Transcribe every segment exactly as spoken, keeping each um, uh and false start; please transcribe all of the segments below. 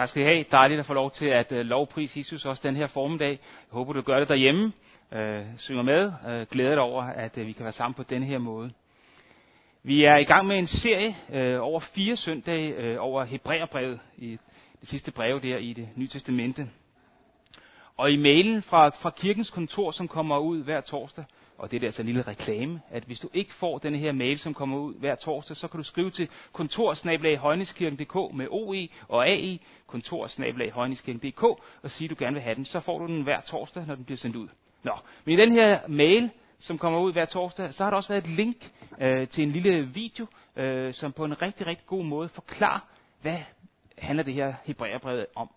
Tak skal I have. Dejligt at få lov til at øh, lovprise Jesus også den her formiddag. Jeg håber, du gør det derhjemme. Øh, synger med. Øh, glæder dig over, at øh, vi kan være sammen på den her måde. Vi er i gang med en serie øh, over fire søndage øh, over Hebræerbrevet, i det sidste brev der i det nye testamente. Og i mailen fra, fra kirkens kontor, som kommer ud hver torsdag, og det er der altså en lille reklame, at hvis du ikke får denne her mail, som kommer ud hver torsdag, så kan du skrive til kontor snabel-a højneskirken punktum d k med O E og A E, kontor snabel-a højneskirken punktum d k, og sige, at du gerne vil have den. Så får du den hver torsdag, når den bliver sendt ud. Nå, men i den her mail, som kommer ud hver torsdag, så har der også været et link øh, til en lille video, øh, som på en rigtig, rigtig god måde forklarer, hvad handler det her Hebræerbrevet om.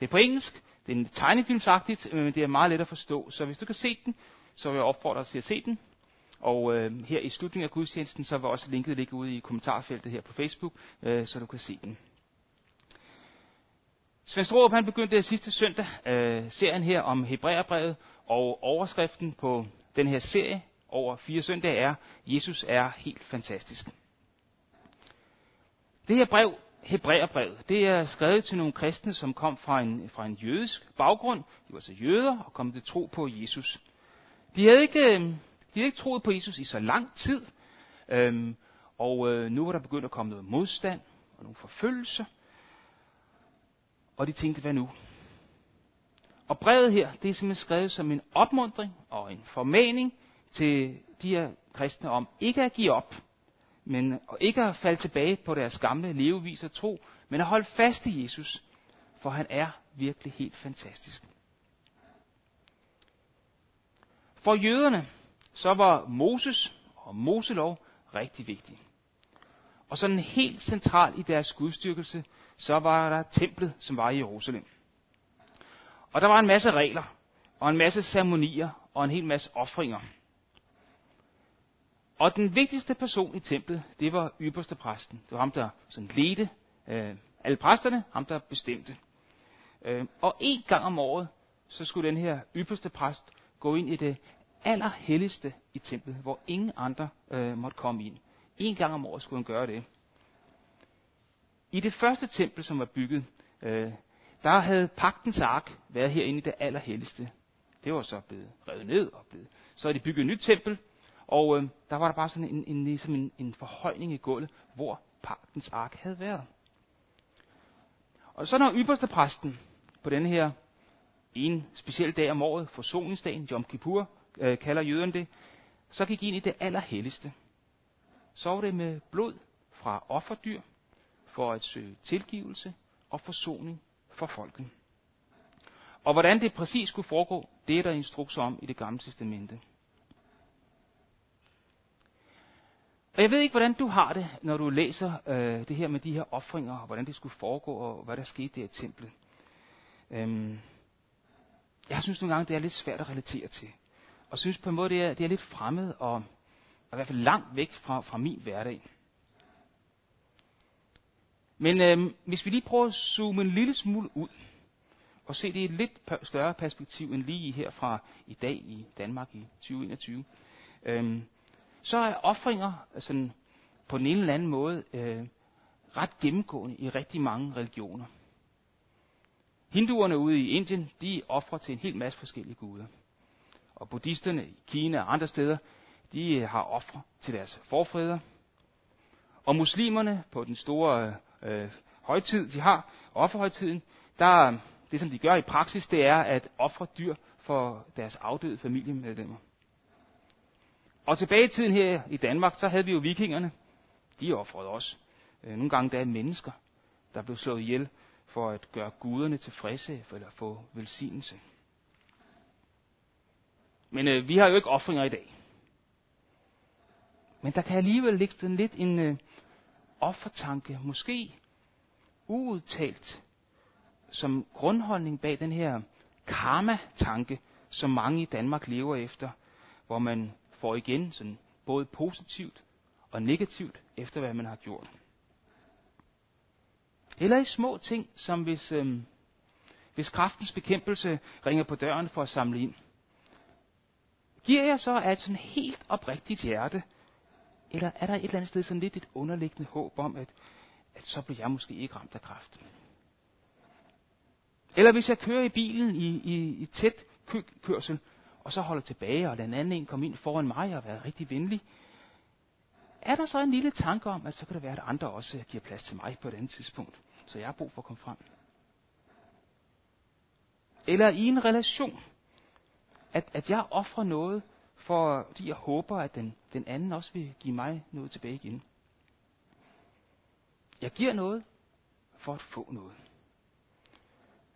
Det er på engelsk, det er en tegnefilmsagtigt, men det er meget let at forstå, så hvis du kan se den, så vil jeg opfordre dig til at se den. Og øh, her i slutningen af gudstjenesten, så var også linket ligge ude i kommentarfeltet her på Facebook, øh, så du kan se den. Svend Strup, han begyndte sidste søndag øh, serien her om Hebræerbrevet, og overskriften på den her serie over fire søndage er, Jesus er helt fantastisk. Det her brev, Hebræerbrevet, det er skrevet til nogle kristne, som kom fra en, fra en jødisk baggrund. De var så jøder og kom til tro på Jesus. De havde ikke, de havde ikke troet på Jesus i så lang tid, øhm, og øh, nu var der begyndt at komme noget modstand og nogle forfølgelser, og de tænkte, hvad nu? Og brevet her, det er simpelthen skrevet som en opmuntring og en formaning til de her kristne om ikke at give op, men og ikke at falde tilbage på deres gamle levevis og tro, men at holde fast i Jesus, for han er virkelig helt fantastisk. For jøderne, så var Moses og Moselov rigtig vigtige. Og sådan helt centralt i deres gudstyrkelse, så var der templet, som var i Jerusalem. Og der var en masse regler, og en masse ceremonier, og en hel masse ofringer. Og den vigtigste person i templet, det var ypperstepræsten. Det var ham, der sådan ledte øh, alle præsterne, ham der bestemte. Øh, og en gang om året, så skulle den her ypperstepræst gå ind i det allerhelligste i templet, hvor ingen andre øh, måtte komme ind. En gang om året skulle han gøre det. I det første tempel, som var bygget, øh, der havde pagtens ark været herinde i det allerhelligste. Det var så blevet revet ned og blevet. Så havde de bygget et nyt tempel, og øh, der var der bare sådan en, en, ligesom en, en forhøjning i gulvet, hvor pagtens ark havde været. Og så når ypperstepræsten på den her en speciel dag om året, forsoningsdagen, Jom Kippur, øh, kalder jøderne det, så gik ind i det allerhelligste. Så var det med blod fra offerdyr, for at søge tilgivelse og forsoning for folken. Og hvordan det præcis skulle foregå, det er der instrukser om i det gamle testamente. Og jeg ved ikke, hvordan du har det, når du læser øh, det her med de her ofringer, og hvordan det skulle foregå, og hvad der skete der i templet. Øhm Jeg synes nogle gange, det er lidt svært at relatere til. Og synes på en måde, det er, det er lidt fremmed og, og i hvert fald langt væk fra, fra min hverdag. Men øh, hvis vi lige prøver at zoome en lille smule ud og se det i et lidt større perspektiv end lige herfra i dag i Danmark i tyve enogtyve, øh, så er ofringer sådan, på en eller anden måde øh, ret gennemgående i rigtig mange religioner. Hinduerne ude i Indien, de ofrer til en hel masse forskellige guder. Og buddhisterne i Kina og andre steder, de har ofre til deres forfædre. Og muslimerne på den store øh, højtid, de har, offerhøjtiden, der, det som de gør i praksis, det er at ofre dyr for deres afdøde familiemedlemmer. Og tilbage i tiden her i Danmark, så havde vi jo vikingerne. De ofrede også. Nogle gange der er mennesker, der blev slået ihjel, for at gøre guderne tilfredse, eller få velsignelse. Men øh, vi har jo ikke ofringer i dag. Men der kan alligevel ligge sådan lidt en øh, offertanke, måske uudtalt, som grundholdning bag den her karma-tanke, som mange i Danmark lever efter, hvor man får igen sådan både positivt og negativt efter, hvad man har gjort. Eller i små ting, som hvis, øhm, hvis Kræftens Bekæmpelse ringer på døren for at samle ind. Giver jeg så af et sådan helt oprigtigt hjerte? Eller er der et eller andet sted sådan lidt et underliggende håb om, at, at så bliver jeg måske ikke ramt af kræft? Eller hvis jeg kører i bilen i, i, i tæt kørsel, og så holder tilbage, og den anden en kommer ind foran mig og er rigtig venlig, er der så en lille tanke om, at så kan det være, at andre også giver plads til mig på et andet tidspunkt, så jeg har brug for at komme frem. Eller i en relation, at, at jeg offrer noget, fordi jeg håber, at den, den anden også vil give mig noget tilbage igen. Jeg giver noget for at få noget.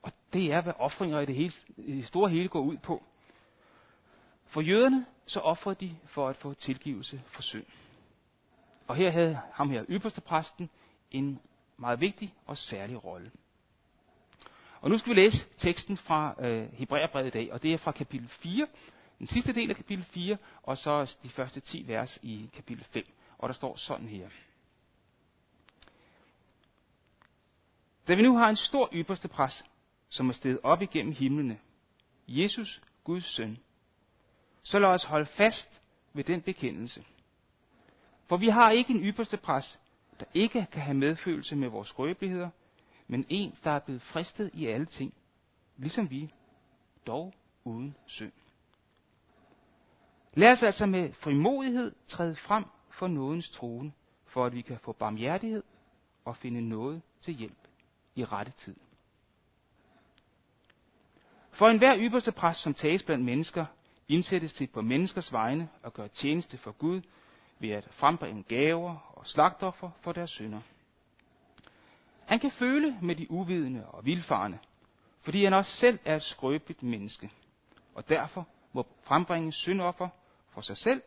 Og det er, hvad ofringer i det, hele, i det store hele går ud på. For jøderne, så ofrede de for at få tilgivelse for synd. Og her havde ham her, ypperstepræsten, en meget vigtig og særlig rolle. Og nu skal vi læse teksten fra øh, Hebræerbrevet i dag, og det er fra kapitel fire, den sidste del af kapitel fire, og så de første ti vers i kapitel fem. Og der står sådan her. Da vi nu har en stor ypperstepræst, som er steget op igennem himlene, Jesus, Guds søn, så lad os holde fast ved den bekendelse. For vi har ikke en ypperstepræst, der ikke kan have medfølelse med vores skrøbeligheder, men en, der er blevet fristet i alle ting, ligesom vi, dog uden synd. Lad os altså med frimodighed træde frem for nådens trone, for at vi kan få barmhjertighed og finde noget til hjælp i rette tid. For enhver ypperstepræst, som tages blandt mennesker, indsættes til på menneskers vegne og gør tjeneste for Gud ved at frembringe gaver og slagtoffer for deres synder. Han kan føle med de uvidende og vildfarne, fordi han også selv er et skrøbeligt menneske, og derfor må frembringe syndoffer for sig selv,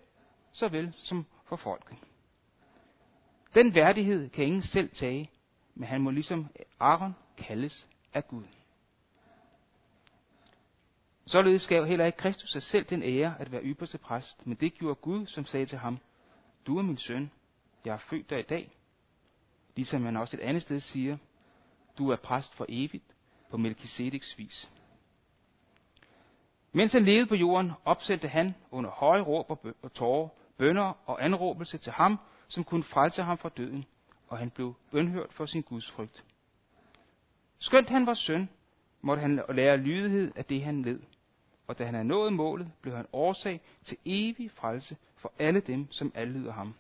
såvel som for folket. Den værdighed kan ingen selv tage, men han må ligesom Aaron kaldes af Gud. Således gav heller ikke Kristus sig selv den ære at være ypperstepræst, men det gjorde Gud, som sagde til ham, du er min søn, jeg er født dig i dag. Ligesom man også et andet sted siger, du er præst for evigt på Melkisedeks vis. Mens han levede på jorden, opsendte han under høje råb og tårer, bønner og anråbelse til ham, som kunne frelse ham fra døden, og han blev bønhørt for sin Guds frygt. Skønt han var søn, måtte han lære lydighed af det, han led, og da han havde nået målet, blev han årsag til evig frelse for alle dem, som adlyder ham,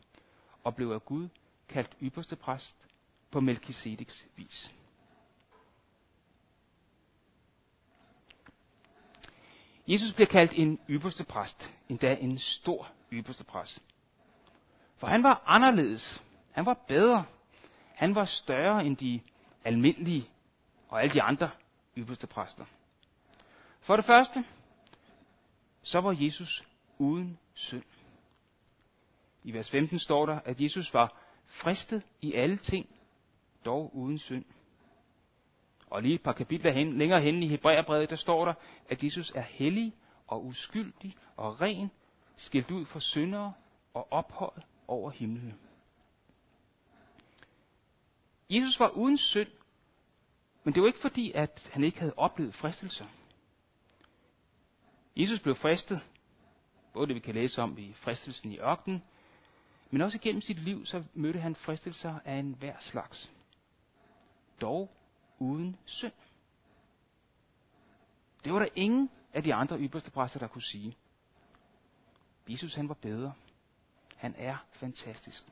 og blev af Gud kaldt ypperstepræst på Melkisedeks vis. Jesus bliver kaldt en ypperstepræst, endda en stor ypperstepræst. For han var anderledes, han var bedre, han var større end de almindelige og alle de andre ypperstepræster. For det første, så var Jesus uden synd. I vers femten står der, at Jesus var fristet i alle ting, dog uden synd. Og lige et par kapitler hen, længere henne i Hebræerbrevet, der står der, at Jesus er hellig og uskyldig og ren, skilt ud for syndere og ophold over himlen. Jesus var uden synd, men det var ikke fordi, at han ikke havde oplevet fristelser. Jesus blev fristet, både det vi kan læse om i fristelsen i ørkenen, men også gennem sit liv, så mødte han fristelser af enhver slags. Dog uden synd. Det var der ingen af de andre ypperstepræster, der kunne sige. Jesus, han var bedre. Han er fantastisk.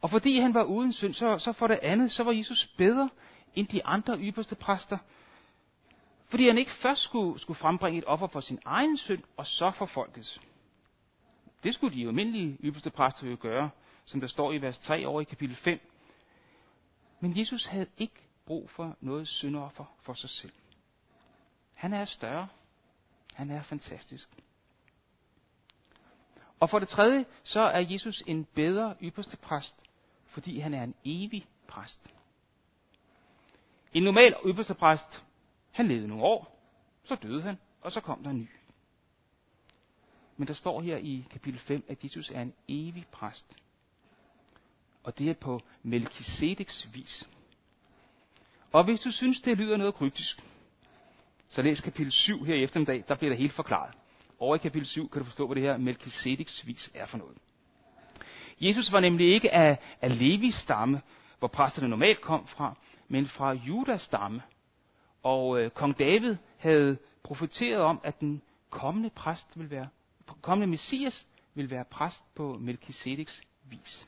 Og fordi han var uden synd, så, så for det andet, så var Jesus bedre end de andre ypperstepræster. Fordi han ikke først skulle, skulle frembringe et offer for sin egen synd, og så for folkets. Det skulle de almindelige ypperstepræster jo gøre, som der står i vers tre over i kapitel fem. Men Jesus havde ikke brug for noget syndoffer for sig selv. Han er større. Han er fantastisk. Og for det tredje, så er Jesus en bedre ypperstepræst, fordi han er en evig præst. En normal ypperstepræst, han levede nogle år, så døde han, og så kom der en ny. Men der står her i kapitel fem, at Jesus er en evig præst. Og det er på Melkisedeks vis. Og hvis du synes, det lyder noget kryptisk, så læs kapitel syv her i eftermiddag, der bliver det helt forklaret. Over i kapitel syv kan du forstå, hvad det her Melkisedeks vis er for noget. Jesus var nemlig ikke af, af Levis stamme, hvor præsterne normalt kom fra, men fra Judas stamme. Og øh, kong David havde profeteret om, at den kommende præst vil være, kommende Messias vil være præst på Melkisedeks vis.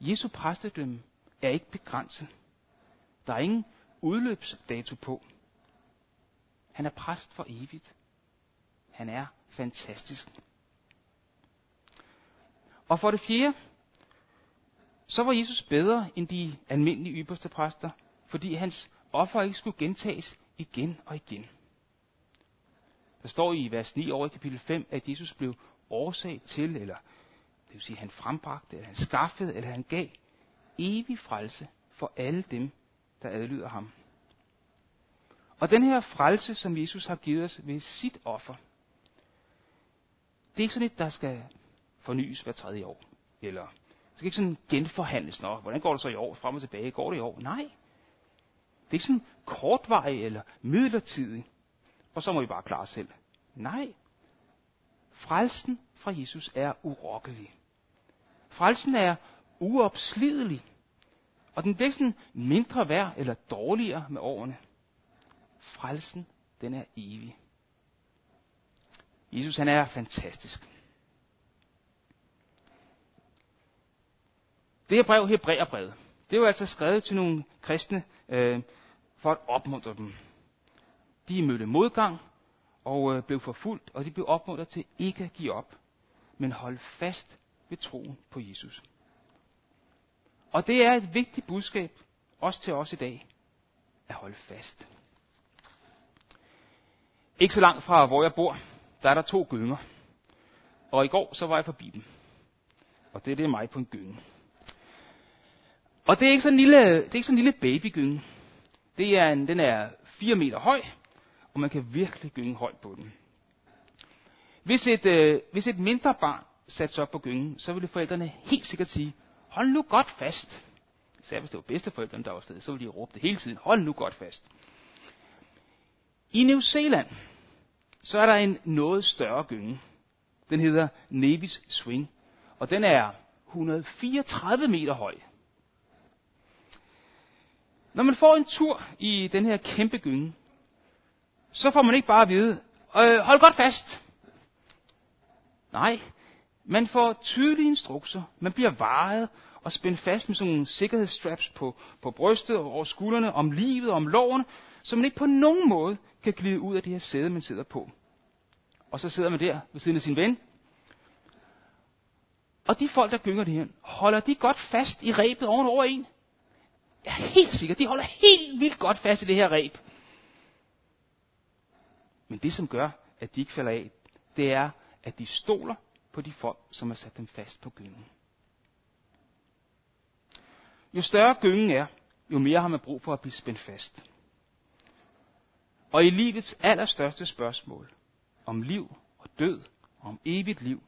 Jesu præstedømme er ikke begrænset. Der er ingen udløbsdato på. Han er præst for evigt. Han er fantastisk. Og for det fjerde, så var Jesus bedre end de almindelige ypperstepræster, fordi hans offer ikke skulle gentages igen og igen. Der står i vers ni over i kapitel fem, at Jesus blev årsag til, eller det vil sige, han frembragte, eller han skaffede, eller han gav evig frelse for alle dem, der adlyder ham. Og den her frelse, som Jesus har givet os ved sit offer, det er ikke sådan et, der skal fornyes hver tredje år. Eller det skal ikke sådan genforhandles. Nå, hvordan går det så i år? Frem og tilbage. Går det i år? Nej. Det er ikke sådan kortvarig eller midlertidig. Og så må vi bare klare os selv. Nej. Frelsen fra Jesus er urokkelig. Frelsen er uopslidelig. Og den bliver ikke sådan mindre værd eller dårligere med årene. Frelsen, den er evig. Jesus, han er fantastisk. Det her brev, Hebræerbrevet, det er jo altså skrevet til nogle kristne øh, for at opmuntre dem. De mødte modgang og øh, blev forfulgt, og de blev opmuntret til ikke at give op, men holde fast ved troen på Jesus. Og det er et vigtigt budskab, også til os i dag, at holde fast. Ikke så langt fra, hvor jeg bor, der er der to gynger. Og i går, så var jeg forbi dem. Og det, det er mig på en gynge. Og det er ikke sådan en lille, det er ikke sådan en lille babygynge. Det er en, den er fire meter høj, og man kan virkelig gynge højt på den. Hvis et, øh, hvis et mindre barn satte sig op på gyngen, så ville forældrene helt sikkert sige, hold nu godt fast. Især hvis det var bedsteforældrene, der var afsted, så ville de råbe det hele tiden, hold nu godt fast. I New Zealand, så er der en noget større gynge. Den hedder Nevis Swing, og den er et hundrede og fireogtredive meter høj. Når man får en tur i den her kæmpe gynge, så får man ikke bare at vide, øh, hold godt fast. Nej, man får tydelige instrukser, man bliver varet og spændt fast med sådan nogle sikkerhedsstraps på, på brystet og over skuldrene, om livet og om lårene, så man ikke på nogen måde kan glide ud af det her sæde, man sidder på. Og så sidder man der ved siden af sin ven. Og de folk, der gynger det her, holder de godt fast i rebet ovenover en? Jeg er helt sikker, de holder helt vildt godt fast i det her reb. Men det, som gør, at de ikke falder af, det er, at de stoler på de folk, som har sat dem fast på gyngen. Jo større gyngen er, jo mere har man brug for at blive spændt fast. Og i livets allerstørste spørgsmål, om liv og død, og om evigt liv,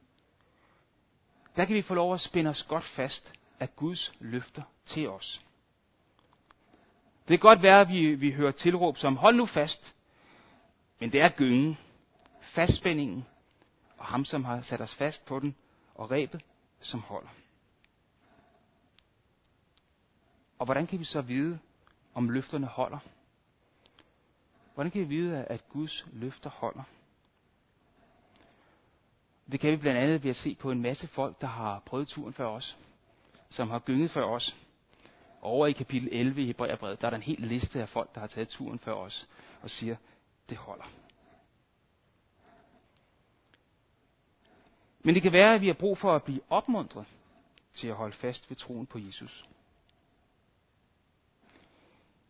der kan vi få lov at spænde os godt fast af Guds løfter til os. Det kan godt være, at vi, vi hører tilråb som, hold nu fast, men det er gyngen, fastspændingen, og ham, som har sat os fast på den, og rebet, som holder. Og hvordan kan vi så vide, om løfterne holder? Hvordan kan vi vide, at Guds løfter holder? Det kan vi blandt andet ved at se på en masse folk, der har prøvet turen før os, som har gynget før os. Over i kapitel elleve i Hebræerbrevet, der er der en hel liste af folk, der har taget turen før os, og siger, det holder. Men det kan være, at vi har brug for at blive opmuntret til at holde fast ved troen på Jesus.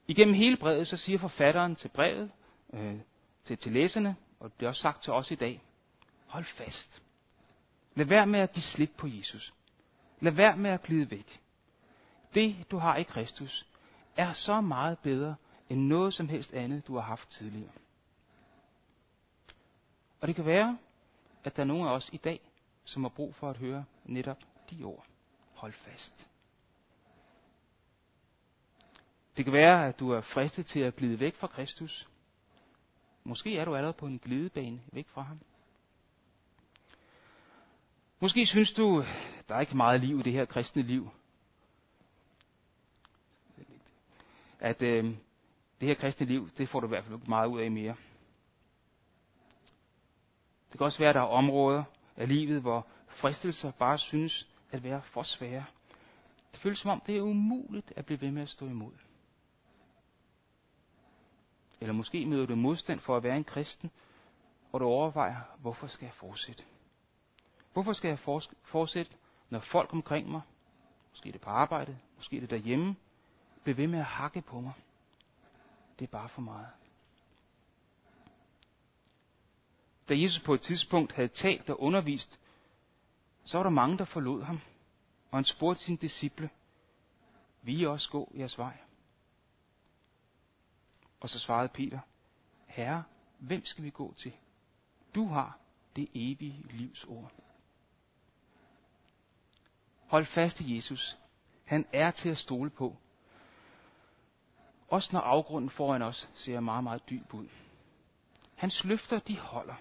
Igennem hele brevet, så siger forfatteren til brevet, øh, til, til læserne, og det er også sagt til os i dag, hold fast. Lad være med at give slip på Jesus. Lad være med at glide væk. Det, du har i Kristus, er så meget bedre end noget som helst andet, du har haft tidligere. Og det kan være, at der er nogen af os i dag, som har brug for at høre netop de ord. Hold fast. Det kan være, at du er fristet til at glide væk fra Kristus. Måske er du allerede på en glidebane væk fra ham. Måske synes du, der er ikke meget liv i det her kristne liv. at øh, det her kristne liv, det får du i hvert fald ikke meget ud af mere. Det kan også være, at der er områder af livet, hvor fristelser bare synes at være for svære. Det føles som om, det er umuligt at blive ved med at stå imod. Eller måske møder du modstand for at være en kristen, og du overvejer, hvorfor skal jeg fortsætte? Hvorfor skal jeg fortsætte, når folk omkring mig, måske det på arbejdet, måske det derhjemme, bliver ved med at hakke på mig? Det er bare for meget. Da Jesus på et tidspunkt havde talt og undervist, så var der mange, der forlod ham, og han spurgte sine disciple, vil I også gå jeres vej? Og så svarede Peter, Herre, hvem skal vi gå til? Du har det evige livs ord. Hold fast i Jesus. Han er til at stole på. Også når afgrunden foran os ser meget, meget dyb ud. Hans løfter, de holder.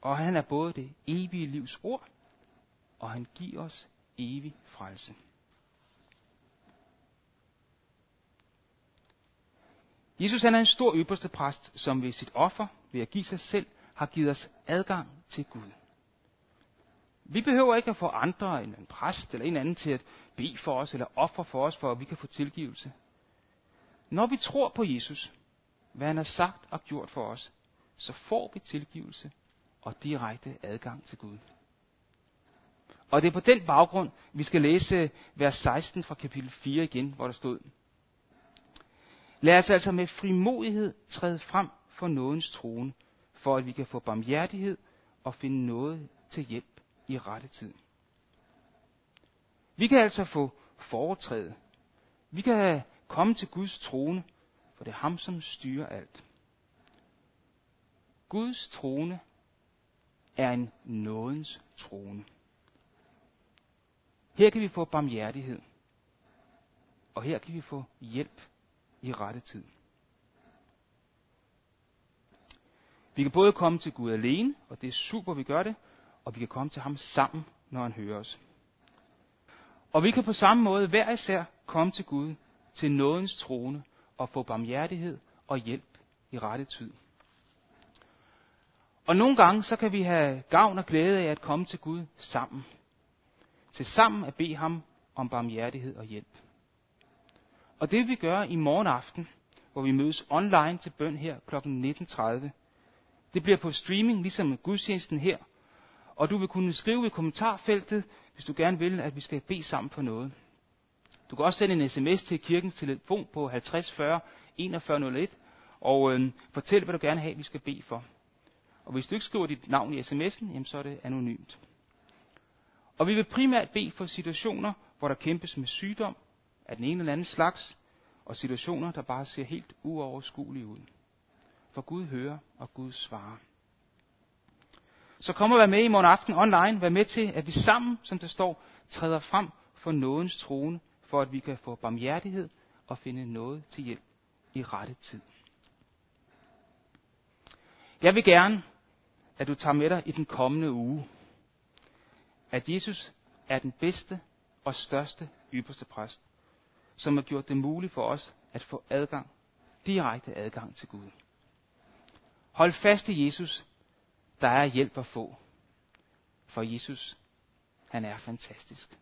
Og han er både det evige livs ord, og han giver os evig frelse. Jesus han er en stor ypperstepræst, som ved sit offer, ved at give sig selv, har givet os adgang til Gud. Vi behøver ikke at få andre end en præst eller en anden til at bede for os eller ofre for os, for at vi kan få tilgivelse. Når vi tror på Jesus, hvad han har sagt og gjort for os, så får vi tilgivelse og direkte adgang til Gud. Og det er på den baggrund, vi skal læse vers seksten fra kapitel fire igen, hvor der stod: Lad os altså med frimodighed træde frem for nådens trone, for at vi kan få barmhjertighed og finde noget til hjælp i rette tid. Vi kan altså få foretræde. Vi kan komme til Guds trone, for det er ham, som styrer alt. Guds trone er en nådens trone. Her kan vi få barmhjertighed, og her kan vi få hjælp i rette tid. Vi kan både komme til Gud alene, og det er super, vi gør det, og vi kan komme til ham sammen, når han hører os. Og vi kan på samme måde hver især komme til Gud, til nådens trone, og få barmhjertighed og hjælp i rette tid. Og nogle gange, så kan vi have gavn og glæde af at komme til Gud sammen. Til sammen at bede ham om barmhjertighed og hjælp. Og det vil vi gøre i morgen aften, hvor vi mødes online til bøn her klokken nitten tredive. Det bliver på streaming, ligesom gudstjenesten her. Og du vil kunne skrive i kommentarfeltet, hvis du gerne vil, at vi skal bede sammen for noget. Du kan også sende en sms til kirkens telefon på halvtreds fyrre enogfyrre nul et, og øh, fortæl, hvad du gerne vil have, vi skal bede for. Og hvis du ikke skriver dit navn i sms'en, jamen, så er det anonymt. Og vi vil primært bede for situationer, hvor der kæmpes med sygdom af den ene eller anden slags, og situationer, der bare ser helt uoverskuelige ud. For Gud hører, og Gud svarer. Så kom og vær med i morgen aften online. Vær med til, at vi sammen, som der står, træder frem for nådens trone, for at vi kan få barmhjertighed og finde noget til hjælp i rette tid. Jeg vil gerne, at du tager med dig i den kommende uge, at Jesus er den bedste og største ypperstepræst, som har gjort det muligt for os at få adgang, direkte adgang til Gud. Hold fast i Jesus, der er hjælp at få, for Jesus, han er fantastisk.